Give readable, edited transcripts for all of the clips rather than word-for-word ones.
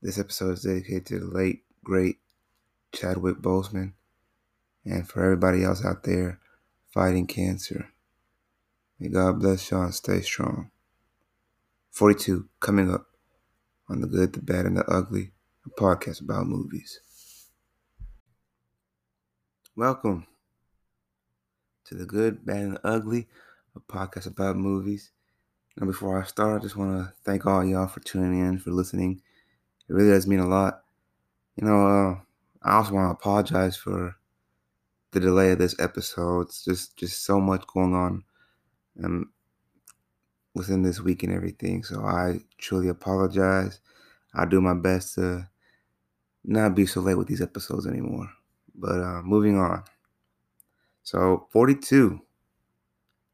This episode is dedicated to the late, great Chadwick Boseman, and for everybody else out there fighting cancer. May God bless y'all and stay strong. 42, coming up on The Good, the Bad, and the Ugly, a podcast about movies. Welcome to The Good, Bad, and the Ugly, a podcast about movies. Now, before I start, I just want to thank all y'all for tuning in, for listening. It really does mean a lot. I also want to apologize for the delay of this episode. It's just so much going on within this week and everything. So I truly apologize. I'll do my best to not be so late with these episodes anymore. But moving on. So 42,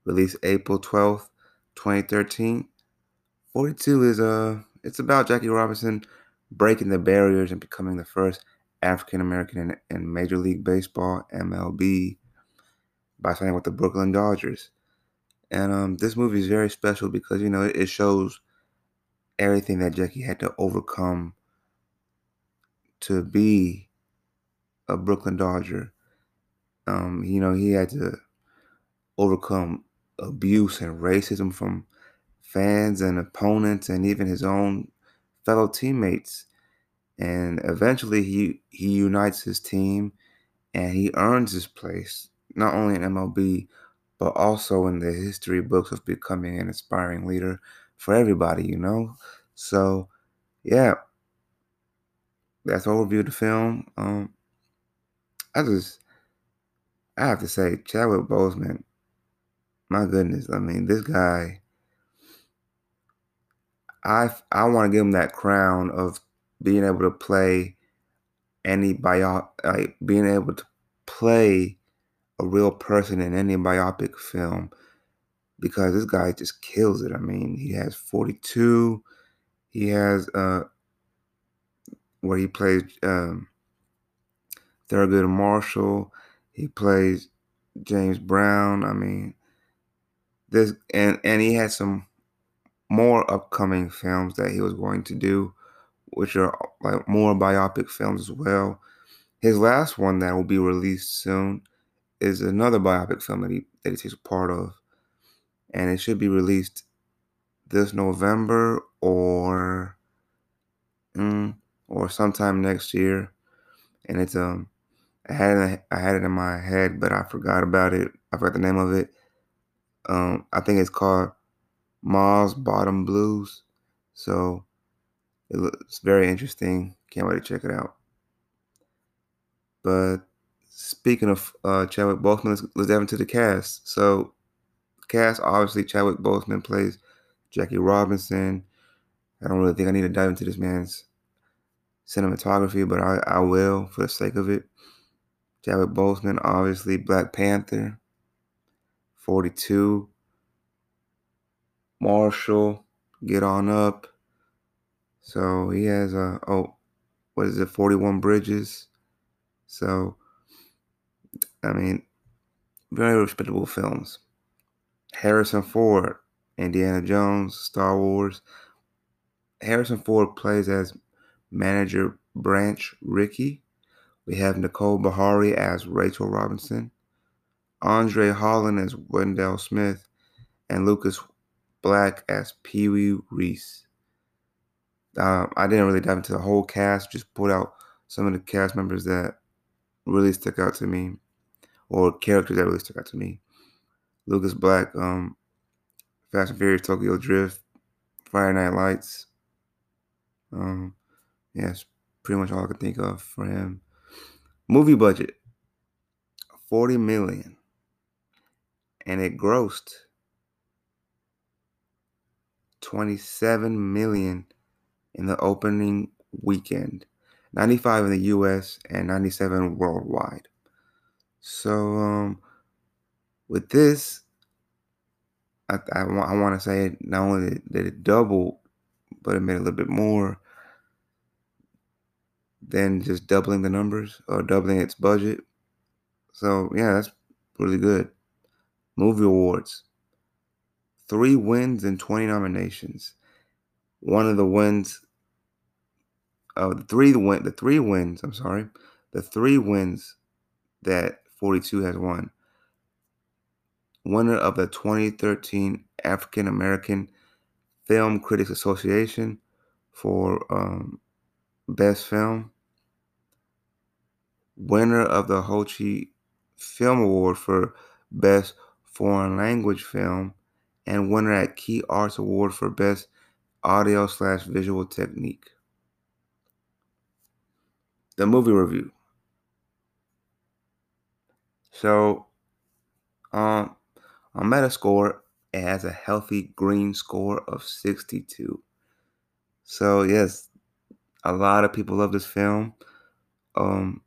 released April 12th, 2013. 42 is it's about Jackie Robinson breaking the barriers and becoming the first African American in Major League Baseball, MLB, by signing with the Brooklyn Dodgers. And this movie is very special because, it shows everything that Jackie had to overcome to be a Brooklyn Dodger. He had to overcome abuse and racism from fans and opponents and even his own fellow teammates. And eventually he unites his team and he earns his place, not only in MLB, but also in the history books of becoming an inspiring leader for everybody, So, yeah, that's overview of the film. I have to say, Chadwick Boseman, my goodness, this guy, I want to give him that crown of being able to play any biopic, like being able to play a real person in any biopic film, because this guy just kills it. He has 42. He has where he plays Thurgood Marshall. He plays James Brown. This and he had some more upcoming films that he was going to do, which are like more biopic films as well. His last one that will be released soon is another biopic film that he takes a part of, and it should be released this November or sometime next year. And it's I had it in my head, but I forgot about it. I forgot the name of it. I think it's called Ma's Bottom Blues. So it looks very interesting. Can't wait to check it out. But speaking of Chadwick Boseman, let's dive into the cast. So the cast, obviously, Chadwick Boseman plays Jackie Robinson. I don't really think I need to dive into this man's cinematography, but I will for the sake of it. Chadwick Boseman, obviously, Black Panther, 42, Marshall, Get On Up. So he has 41 Bridges. So, very respectable films. Harrison Ford, Indiana Jones, Star Wars. Harrison Ford plays as manager Branch Ricky. We have Nicole Bahari as Rachel Robinson, Andre Holland as Wendell Smith, and Lucas Black as Pee Wee Reese. I didn't really dive into the whole cast, just pulled out some of the cast members that really stuck out to me, or characters that really stuck out to me. Lucas Black, Fast and Furious, Tokyo Drift, Friday Night Lights. Yeah, that's pretty much all I could think of for him. Movie budget, $40 million. And it grossed $27 million in the opening weekend. 95 in the U.S. and 97 worldwide. So with this, I want to say not only did it double, but it made a little bit more than just doubling the numbers or doubling its budget. So, yeah, that's really good. Movie awards. 3 wins and 20 nominations. One of the wins the three wins that 42 has won. Winner of the 2013 African American Film Critics Association for Best Film. Winner of the Ho Chi Film Award for Best Foreign Language Film, and winner at Key Arts Award for Best Audio/Visual Technique. The movie review. So, on Metascore, it has a healthy green score of 62. So, yes, a lot of people love this film on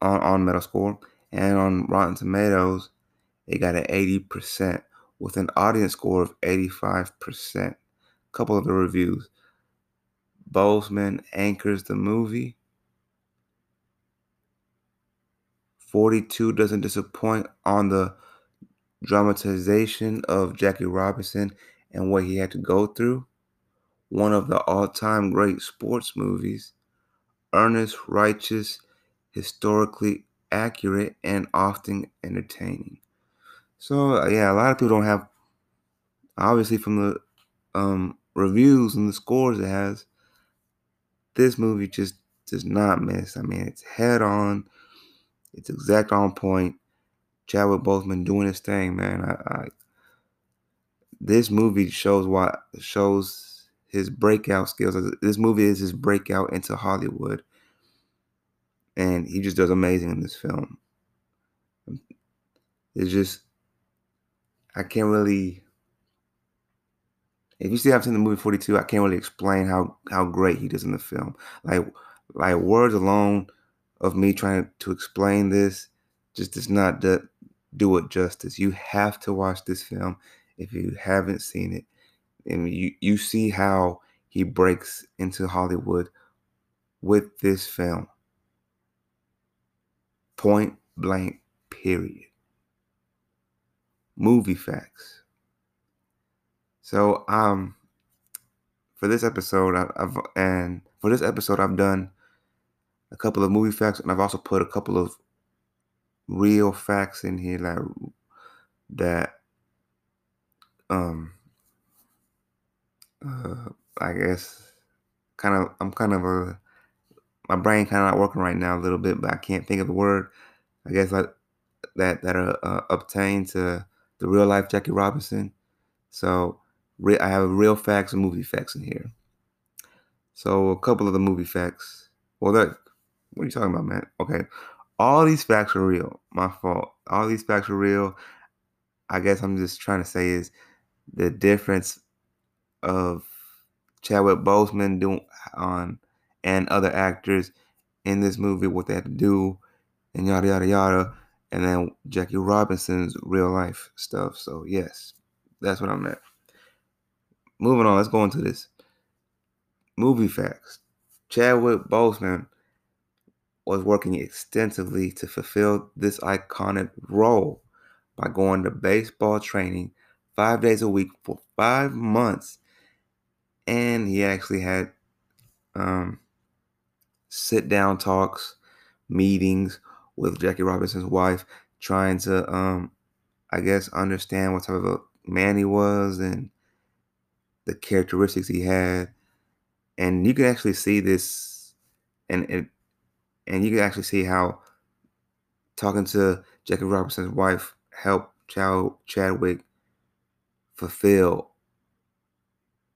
Metascore. And on Rotten Tomatoes, it got an 80% with an audience score of 85%. A couple of the reviews. Boseman anchors the movie. 42 doesn't disappoint on the dramatization of Jackie Robinson and what he had to go through. One of the all-time great sports movies. Earnest, righteous, historically accurate, and often entertaining. So, yeah, a lot of people don't have, obviously from the reviews and the scores it has, this movie just does not miss. I mean, it's head on. It's exact on point. Chadwick Boseman doing his thing, man. This movie shows his breakout skills. This movie is his breakout into Hollywood. And he just does amazing in this film. It's just, I can't really, if you still haven't seen the movie 42, I can't really explain how great he does in the film. Like words alone of me trying to explain this just does not do it justice. You have to watch this film if you haven't seen it. And you see how he breaks into Hollywood with this film. Point blank, period. Movie facts. So, for this episode, I've done a couple of movie facts, and I've also put a couple of real facts in here, like I guess my brain kind of not working right now a little bit, but I can't think of the word. I guess that are obtained to the real life Jackie Robinson. So I have real facts and movie facts in here. So a couple of the movie facts. Well, what are you talking about, man? Okay, all these facts are real. My fault. All these facts are real. I guess I'm just trying to say is the difference of Chadwick Boseman doing on. And other actors in this movie, what they had to do, and yada, yada, yada. And then Jackie Robinson's real life stuff. So, yes, that's what I'm at. Moving on, let's go into this. Movie facts. Chadwick Boseman was working extensively to fulfill this iconic role by going to baseball training 5 days a week for 5 months. And he actually had sit-down talks, meetings with Jackie Robinson's wife, trying to, I guess, understand what type of a man he was and the characteristics he had. And you can actually see this, and you can actually see how talking to Jackie Robinson's wife helped Chadwick fulfill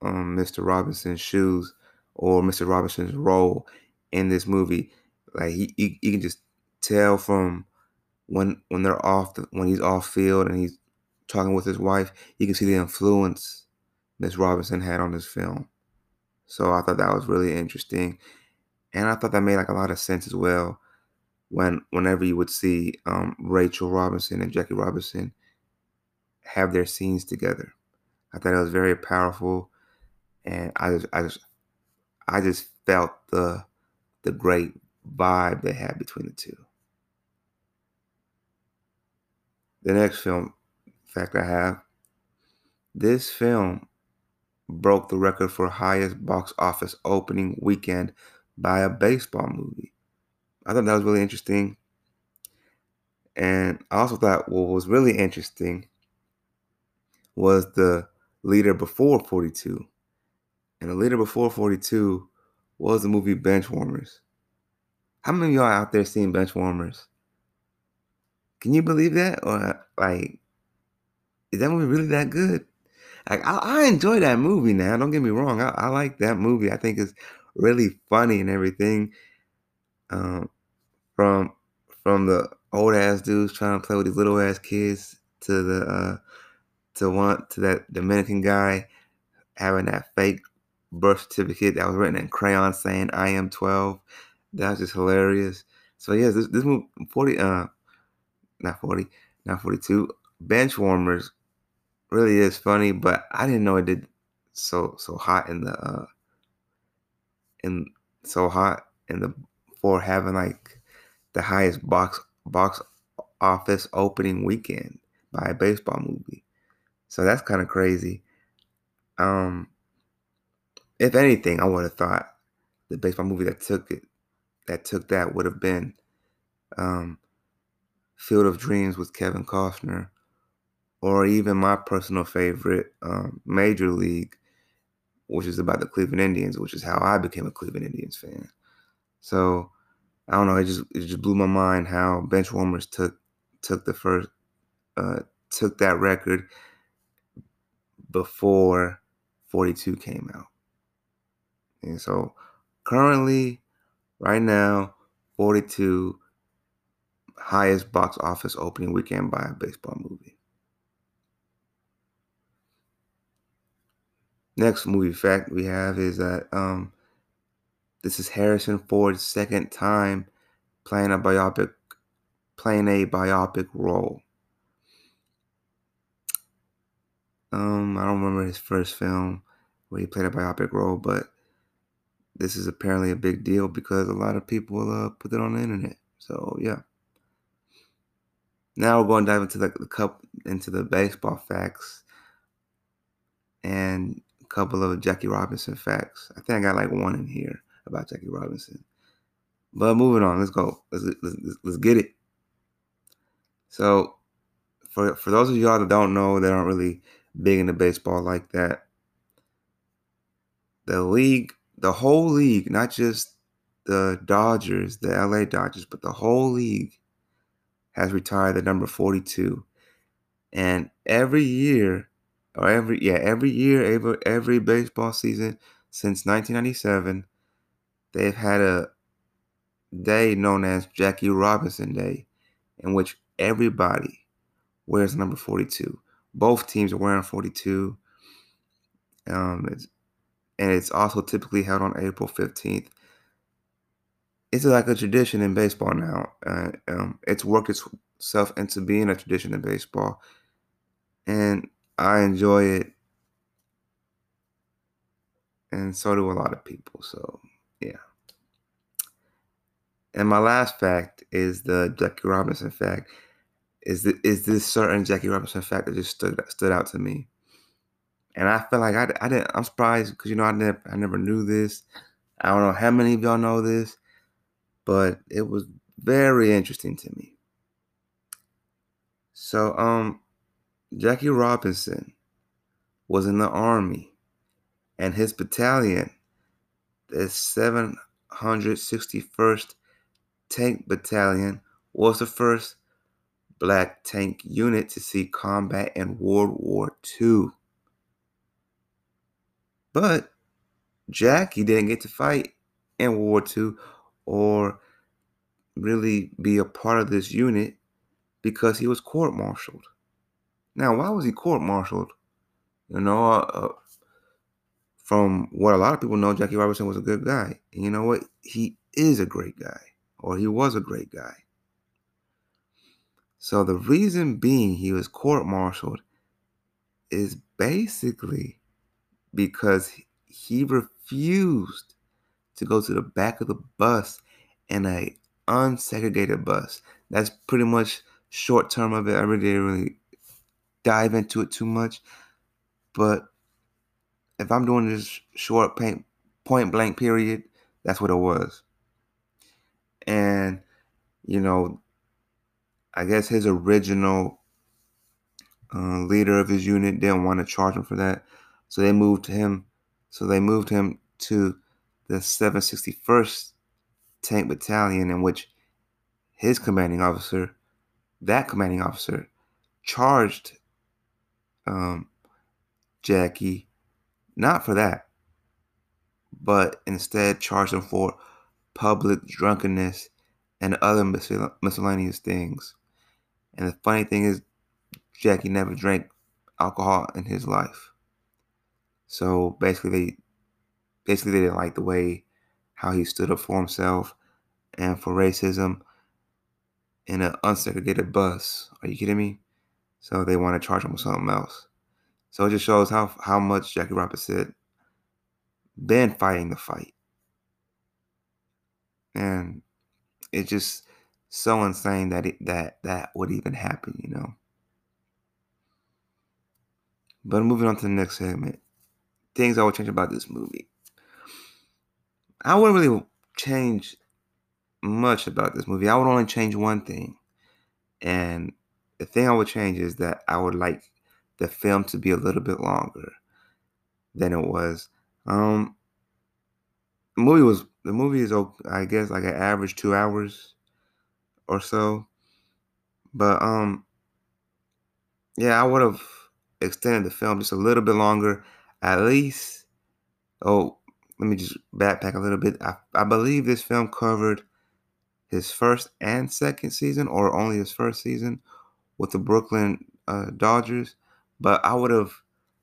Mr. Robinson's shoes or Mr. Robinson's role in this movie. Like you can just tell from when they're when he's off field and he's talking with his wife, you can see the influence Miss Robinson had on this film. So I thought that was really interesting, and I thought that made like a lot of sense as well. Whenever you would see Rachel Robinson and Jackie Robinson have their scenes together, I thought it was very powerful, and I just felt the great vibe they had between the two. The next film fact I have, this film broke the record for highest box office opening weekend by a baseball movie. I thought that was really interesting. And I also thought what was really interesting was the leader before 42. And the leader before 42 was the movie Benchwarmers. How many of y'all out there seen Benchwarmers? Can you believe that? Or, like, is that movie really that good? Like, I enjoy that movie now. Don't get me wrong. I like that movie. I think it's really funny and everything. From the old ass dudes trying to play with these little ass kids to the to that Dominican guy having that fake birth certificate that was written in crayon saying I am 12. That was just hilarious. So yes, this movie not 42 Benchwarmers really is funny, but I didn't know it did so hot in the for having like the highest box office opening weekend by a baseball movie. So that's kind of crazy. If anything, I would have thought the baseball movie that would have been Field of Dreams with Kevin Costner, or even my personal favorite, Major League, which is about the Cleveland Indians, which is how I became a Cleveland Indians fan. So I don't know. It just blew my mind how Benchwarmers took that record before 42 came out. And so currently, right now, 42 highest box office opening weekend by a baseball movie. Next movie fact we have is that this is Harrison Ford's second time playing a biopic role. I don't remember his first film where he played a biopic role, but this is apparently a big deal because a lot of people put it on the internet. So yeah. Now we're going to dive into the baseball facts and a couple of Jackie Robinson facts. I think I got like one in here about Jackie Robinson. But moving on, let's go. Let's get it. So, for those of y'all that don't know, that aren't really big into baseball like that, the league, the whole league, not just the Dodgers, the LA Dodgers, but the whole league has retired the number 42. And every baseball season since 1997, they've had a day known as Jackie Robinson Day, in which everybody wears number 42. Both teams are wearing 42. It's also typically held on April 15th. It's like a tradition in baseball now. It's worked itself into being a tradition in baseball, and I enjoy it, and so do a lot of people. So, yeah. And my last fact is the Jackie Robinson fact. Is this certain Jackie Robinson fact that just stood out to me? And I feel like I didn't. I'm surprised because I never knew this. I don't know how many of y'all know this, but it was very interesting to me. So, Jackie Robinson was in the Army, and his battalion, the 761st Tank Battalion, was the first Black tank unit to see combat in World War II. But Jackie didn't get to fight in World War II or really be a part of this unit because he was court-martialed. Now, why was he court-martialed? You know, from what a lot of people know, Jackie Robinson was a good guy. And you know what? He is a great guy, or he was a great guy. So the reason being he was court-martialed is basically because he refused to go to the back of the bus in an unsegregated bus. That's pretty much short term of it. I really didn't dive into it too much, but if I'm doing this short point blank period, that's what it was. And, you know, I guess his original leader of his unit didn't want to charge him for that. So they moved him. So they moved him to the 761st Tank Battalion, in which his commanding officer, charged Jackie, not for that, but instead charged him for public drunkenness and other miscellaneous things. And the funny thing is, Jackie never drank alcohol in his life. So basically they didn't like the way how he stood up for himself and for racism in an unsegregated bus. Are you kidding me? So they want to charge him with something else. So it just shows how much Jackie Robinson been fighting the fight. And it's just so insane that that would even happen, you know. But moving on to the next segment, things I would change about this movie. I wouldn't really change much about this movie. I would only change one thing. And the thing I would change is that I would like the film to be a little bit longer than it was. The movie is, I guess, like an average 2 hours or so. But, yeah, I would have extended the film just a little bit longer. At least, let me just backpack a little bit. I believe this film covered his first and second season, or only his first season, with the Brooklyn Dodgers. But I would have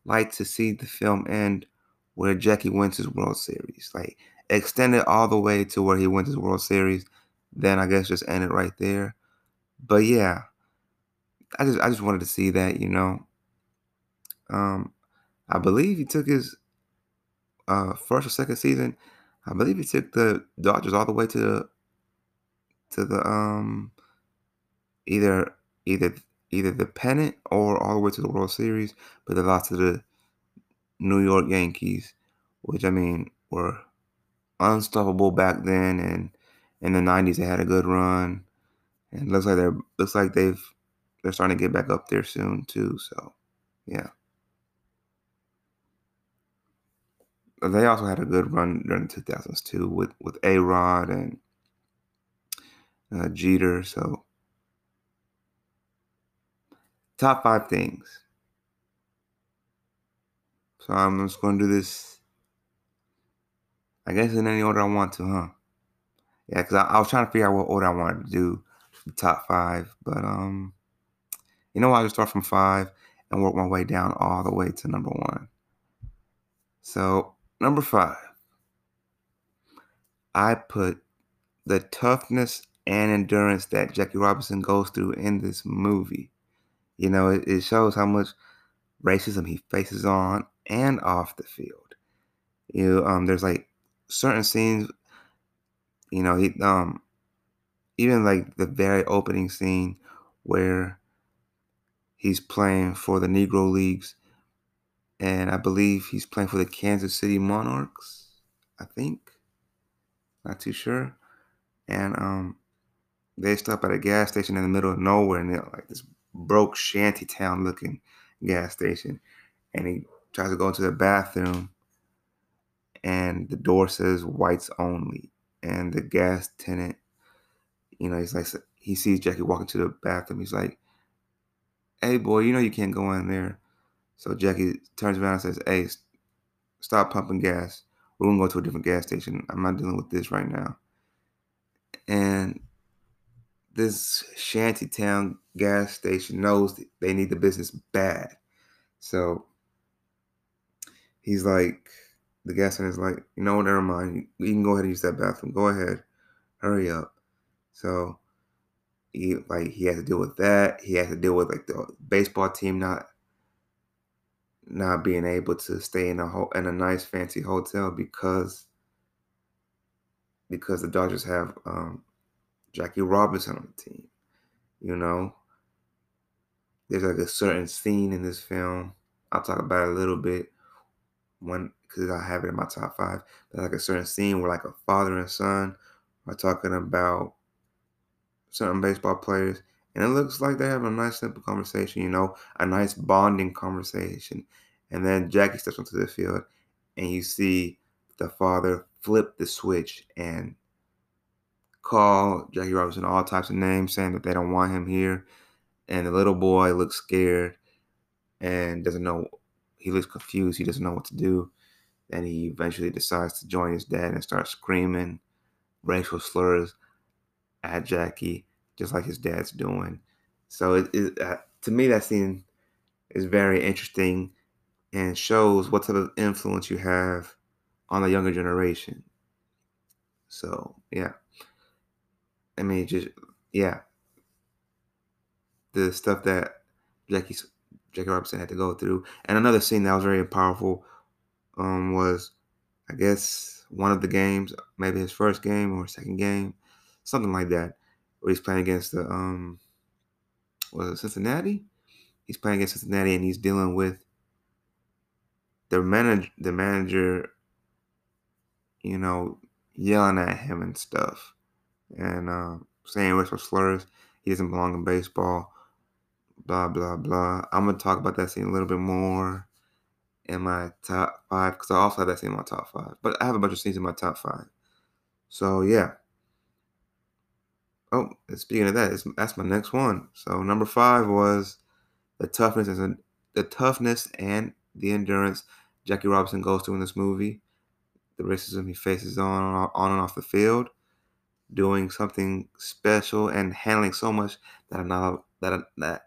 liked to see the film end where Jackie wins his World Series. Like, extend it all the way to where he wins his World Series. Then I guess just end it right there. But yeah, I just wanted to see that, you know. I believe he took his first or second season. I believe he took the Dodgers all the way to the either the pennant or all the way to the World Series, but they lost to the New York Yankees, which, I mean, were unstoppable back then, and in the 90s they had a good run, and looks like they're starting to get back up there soon too. So yeah, they also had a good run during the 2000s too with A-Rod and Jeter. So top 5 things. So I'm just going to do this, I guess, in any order I want to, huh? Yeah, because I was trying to figure out what order I wanted to do the top 5. But, you know what? I'll just start from 5 and work my way down all the way to number 1. So, number 5. I put the toughness and endurance that Jackie Robinson goes through in this movie. You know, it shows how much racism he faces on and off the field. You know, there's like certain scenes, you know, he, even like the very opening scene where he's playing for the Negro Leagues, and I believe he's playing for the Kansas City Monarchs, I think. Not too sure. And they stop at a gas station in the middle of nowhere, and they're like this broke shanty town looking gas station, and he tries to go into the bathroom, and the door says whites only, and the gas tenant, you know, he's like, he sees Jackie walking to the bathroom, he's like, hey boy, you know you can't go in there. So Jackie turns around and says, hey, stop pumping gas, we're gonna go to a different gas station, I'm not dealing with this right now. And this shantytown gas station knows they need the business bad. So he's like, the gas station is like, you know, never mind. You can go ahead and use that bathroom. Go ahead. Hurry up. So he has to deal with that. He has to deal with like the baseball team not being able to stay in a nice fancy hotel because the Dodgers have Jackie Robinson on the team. You know, there's like a certain scene in this film, I'll talk about it a little bit, one, because I have it in my top five, but like a certain scene where like a father and son are talking about certain baseball players, and it looks like they have a nice simple conversation, you know, a nice bonding conversation. And then Jackie steps onto the field, and you see the father flip the switch and call Jackie Robinson all types of names, saying that they don't want him here. And the little boy looks scared and doesn't know. He looks confused. He doesn't know what to do. And he eventually decides to join his dad and start screaming racial slurs at Jackie, just like his dad's doing. So to me, that scene is very interesting and shows what type of influence you have on the younger generation. So, yeah. I mean, just, yeah. The stuff that Jackie Robinson had to go through. And another scene that was very powerful was, I guess, one of the games, maybe his first game or second game, something like that, where he's playing against the, was it Cincinnati? He's playing against Cincinnati, and he's dealing with the manager, you know, yelling at him and stuff, and saying racial slurs. He doesn't belong in baseball, blah, blah, blah. I'm going to talk about that scene a little bit more in my top five, because I also have that scene in my top five. But I have a bunch of scenes in my top five. So, yeah. Oh, speaking of that, that's my next one. So, number five was the toughness and the endurance Jackie Robinson goes through in this movie. The racism he faces on and off the field, doing something special and handling so much that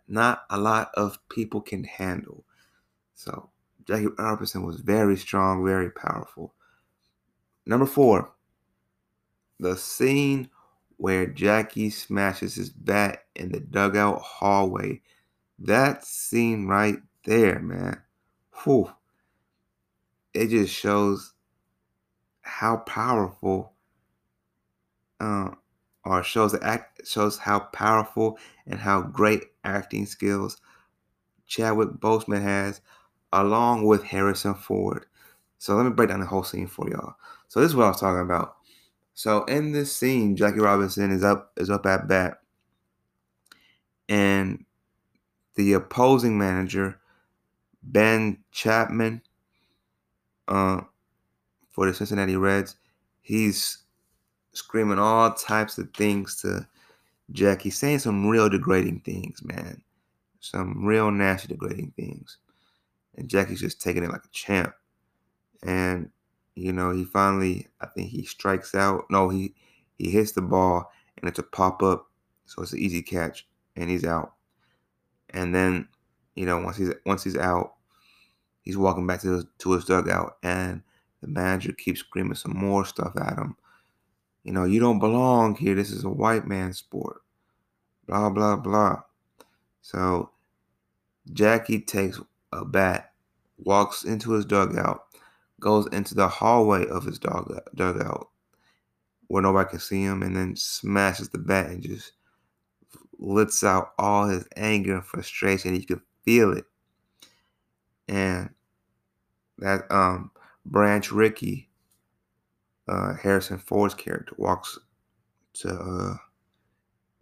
not a lot of people can handle. So Jackie Robinson was very strong, very powerful. Number four, the scene where Jackie smashes his bat in the dugout hallway. That scene right there, man. Whew. It just shows how powerful shows how powerful and how great acting skills Chadwick Boseman has, along with Harrison Ford. So let me break down the whole scene for y'all. So this is what I was talking about. So in this scene, Jackie Robinson is up at bat, and the opposing manager, Ben Chapman, for the Cincinnati Reds, he's screaming all types of things to Jackie, saying some real degrading things, man. Some real nasty degrading things. And Jackie's just taking it like a champ. And, you know, he finally, I think he strikes out. No, he hits the ball, and it's a pop-up, so it's an easy catch, and he's out. And then, you know, once he's out, he's walking back to his dugout, and the manager keeps screaming some more stuff at him. You know, you don't belong here. This is a white man's sport. Blah, blah, blah. So Jackie takes a bat, walks into his dugout, goes into the hallway of his dugout where nobody can see him, and then smashes the bat and just lets out all his anger and frustration. You can feel it. And that Branch Ricky, Harrison Ford's character, walks to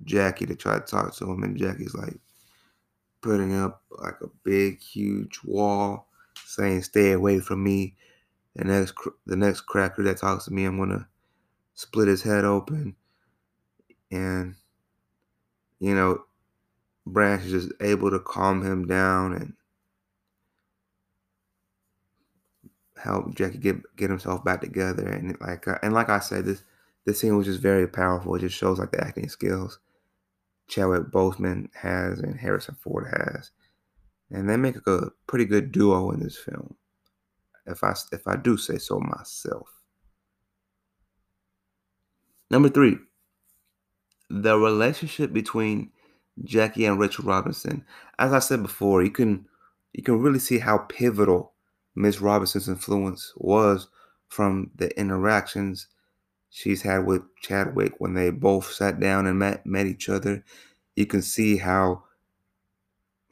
Jackie to try to talk to him, and Jackie's like putting up like a big, huge wall, saying, "Stay away from me. The next cracker that talks to me, I'm gonna split his head open." And you know, Branch is just able to calm him down and help Jackie get himself back together. And like I said, this scene was just very powerful. It just shows like the acting skills Chadwick Boseman has and Harrison Ford has, and they make a pretty good duo in this film, if I do say so myself. Number three, the relationship between Jackie and Rachel Robinson. As I said before, you can really see how pivotal Miss Robinson's influence was from the interactions she's had with Chadwick when they both sat down and met each other. You can see how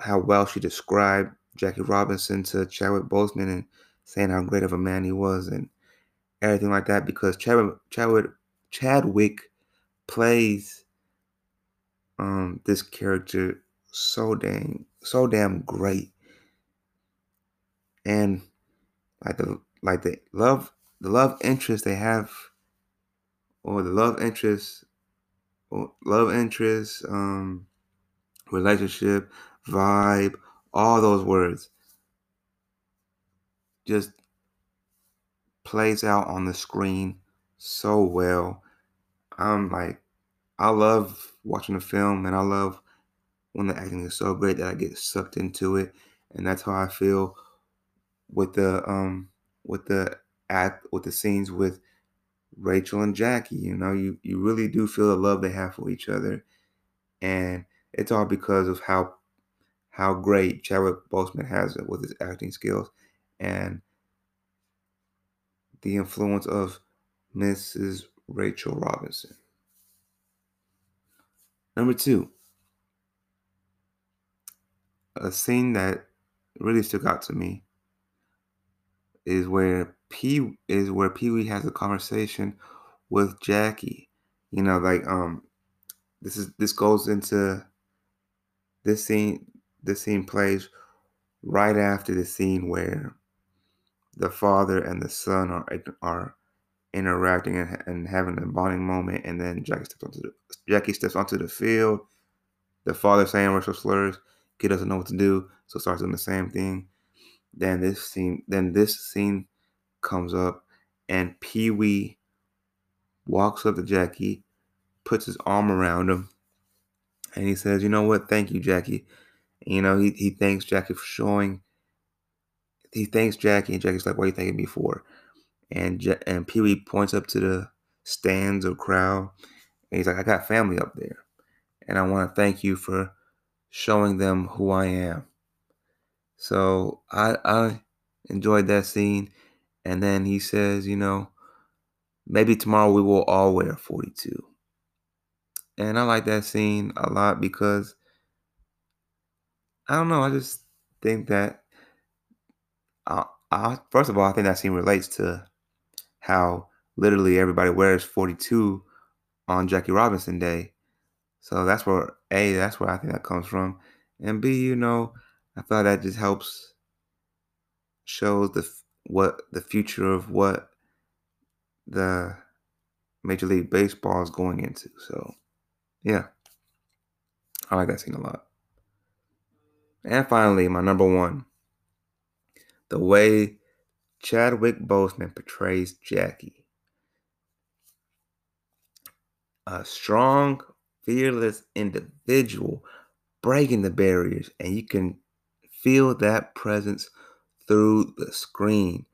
well she described Jackie Robinson to Chadwick Boseman and saying how great of a man he was and everything like that, because Chadwick plays this character so damn great. And the love interest relationship, vibe, all those words just plays out on the screen so well. I love watching the film, and I love when the acting is so great that I get sucked into it. And that's how I feel with the scenes with Rachel and Jackie. You know, you really do feel the love they have for each other, and it's all because of how great Chadwick Boseman has it with his acting skills and the influence of Mrs. Rachel Robinson. Number two, a scene that really stuck out to me is where Pee Wee has a conversation with Jackie. You know, this scene plays right after the scene where the father and the son are interacting and having a bonding moment, and then Jackie steps onto the field. The father saying racial slurs, kid doesn't know what to do, so starts doing the same thing. Then this scene comes up, and Pee Wee walks up to Jackie, puts his arm around him, and he says, "You know what? Thank you, Jackie." You know, he thanks Jackie for showing. He thanks Jackie, and Jackie's like, "What are you thanking me for?" And Pee Wee points up to the stands or crowd, and he's like, "I got family up there, and I want to thank you for showing them who I am." So I enjoyed that scene. And then he says, you know, maybe tomorrow we will all wear 42. And I like that scene a lot because, I don't know, I just think that, first of all, I think that scene relates to how literally everybody wears 42 on Jackie Robinson Day. So that's where I think that comes from. And B, you know, I feel like that just helps shows what the future of what the Major League Baseball is going into. So, yeah, I like that scene a lot. And finally, my number one, the way Chadwick Boseman portrays Jackie. A strong, fearless individual breaking the barriers, and you can feel that presence through the screen.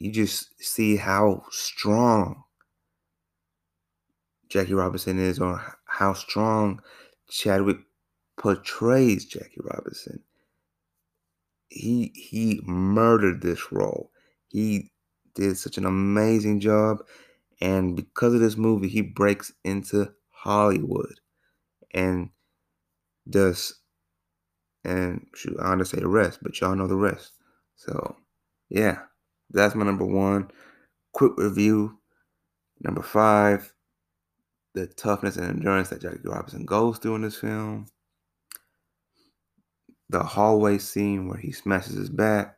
You just see how strong Jackie Robinson is, or how strong Chadwick portrays Jackie Robinson. He murdered this role. He did such an amazing job, and because of this movie, he breaks into Hollywood and does. And shoot, I understand the rest, but y'all know the rest. So, yeah, that's my number one. Quick review. Number five, the toughness and endurance that Jackie Robinson goes through in this film. The hallway scene where he smashes his back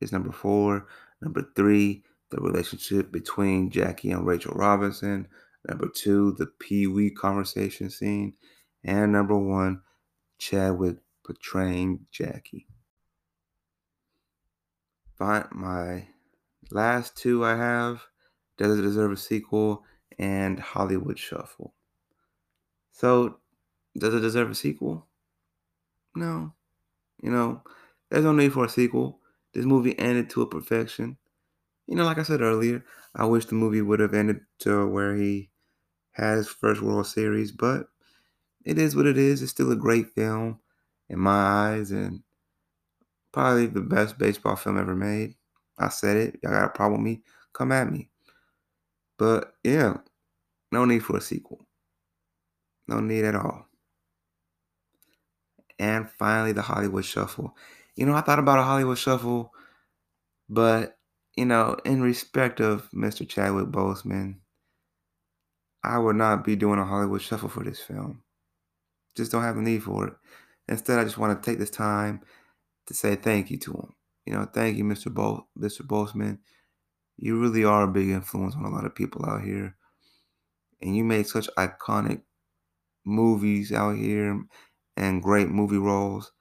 is number four. Number three, the relationship between Jackie and Rachel Robinson. Number two, the Pee Wee conversation scene. And number one, Chadwick portraying Jackie. But my last two I have, Does It Deserve a Sequel and Hollywood Shuffle. So, does it deserve a sequel? No. You know, there's no need for a sequel. This movie ended to a perfection. You know, like I said earlier, I wish the movie would have ended to where he had his first World Series, but it is what it is. It's still a great film in my eyes, and probably the best baseball film ever made. I said it. Y'all got a problem with me? Come at me. But, yeah, no need for a sequel. No need at all. And finally, the Hollywood Shuffle. You know, I thought about a Hollywood Shuffle But, you know, in respect of Mr. Chadwick Boseman, I would not be doing a Hollywood shuffle for this film. Just don't have a need for it. Instead, I just want to take this time to say thank you to him. You know, thank you, Mr. Boseman. You really are a big influence on a lot of people out here. And you made such iconic movies out here and great movie roles.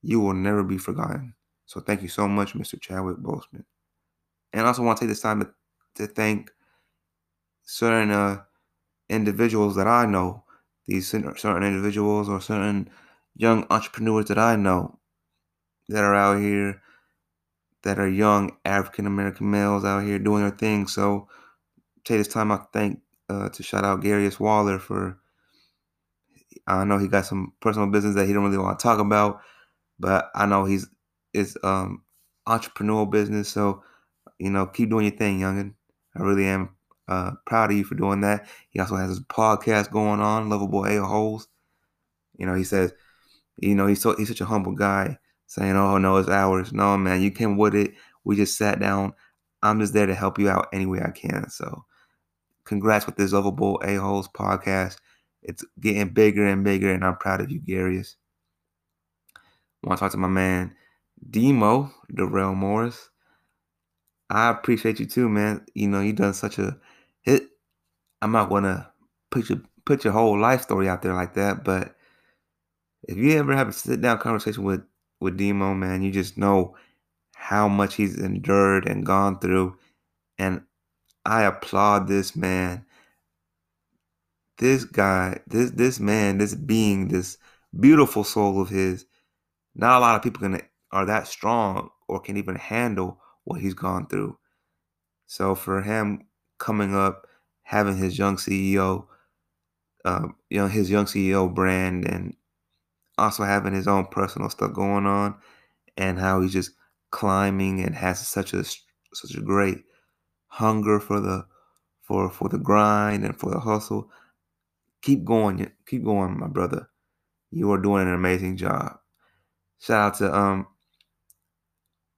You will never be forgotten. So thank you so much, Mr. Chadwick Boseman. And I also want to take this time to thank certain individuals that I know, these certain individuals or certain young entrepreneurs that I know that are out here, that are young African American males out here doing their thing. So take this time out to shout out Garius Waller for, I know he got some personal business that he don't really want to talk about, but I know it's entrepreneurial business. So, you know, keep doing your thing, youngin. I really am proud of you for doing that. He also has his podcast going on, Lovable A-Holes. You know, he says, you know, he's such a humble guy, saying, oh, no, it's ours. No, man, you came with it. We just sat down. I'm just there to help you out any way I can. So congrats with this Lovable A-Holes podcast. It's getting bigger and bigger, and I'm proud of you, Garius. I want to talk to my man, Demo, Darrell Morris. I appreciate you too, man. You know, you done such a hit. I'm not going to put your whole life story out there like that, but if you ever have a sit-down conversation with Demo, man, you just know how much he's endured and gone through. And I applaud this man. This guy, this man, this being, this beautiful soul of his, not a lot of people are that strong or can even handle what he's gone through. So for him coming up, having his young CEO, brand, and also having his own personal stuff going on, and how he's just climbing and has such a great hunger for the grind and for the hustle. Keep going, my brother. You are doing an amazing job. Shout out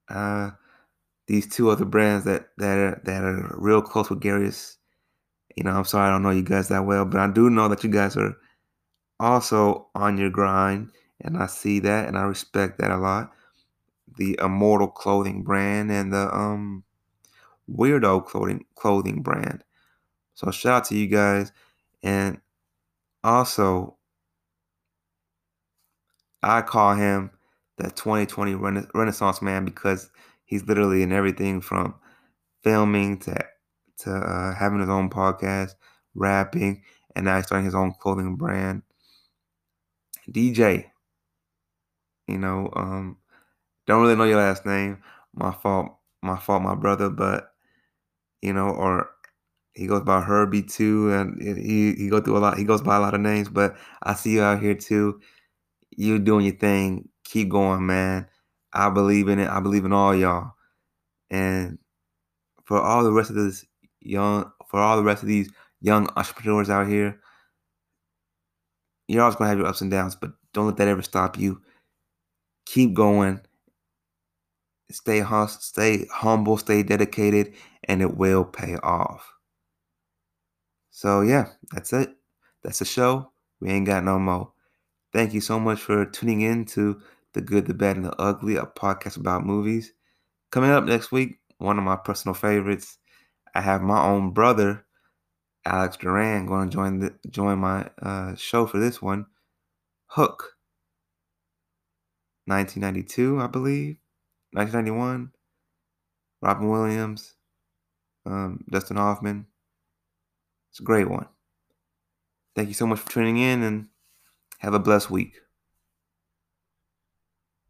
to these two other brands that are real close with Garius. You know, I'm sorry I don't know you guys that well, but I do know that you guys are also on your grind, and I see that and I respect that a lot. The Immortal Clothing brand and the Weirdo clothing brand. So shout out to you guys. And also, I call him the 2020 Renaissance man, because he's literally in everything from filming to having his own podcast, rapping, and now he's starting his own clothing brand. DJ, you know, don't really know your last name. My fault, my brother. But, you know, or he goes by Herbie too, and he go through a lot. He goes by a lot of names, but I see you out here too. You're doing your thing. Keep going, man. I believe in it. I believe in all y'all, and for all the rest of these young entrepreneurs out here, you're always going to have your ups and downs, but don't let that ever stop you. Keep going. Stay humble, stay dedicated, and it will pay off. So, yeah, that's it. That's the show. We ain't got no more. Thank you so much for tuning in to The Good, the Bad, and the Ugly, a podcast about movies. Coming up next week, one of my personal favorites, I have my own brother, Alex Duran, going to join my show for this one. Hook, 1992, I believe, 1991. Robin Williams, Dustin Hoffman. It's a great one. Thank you so much for tuning in, and have a blessed week.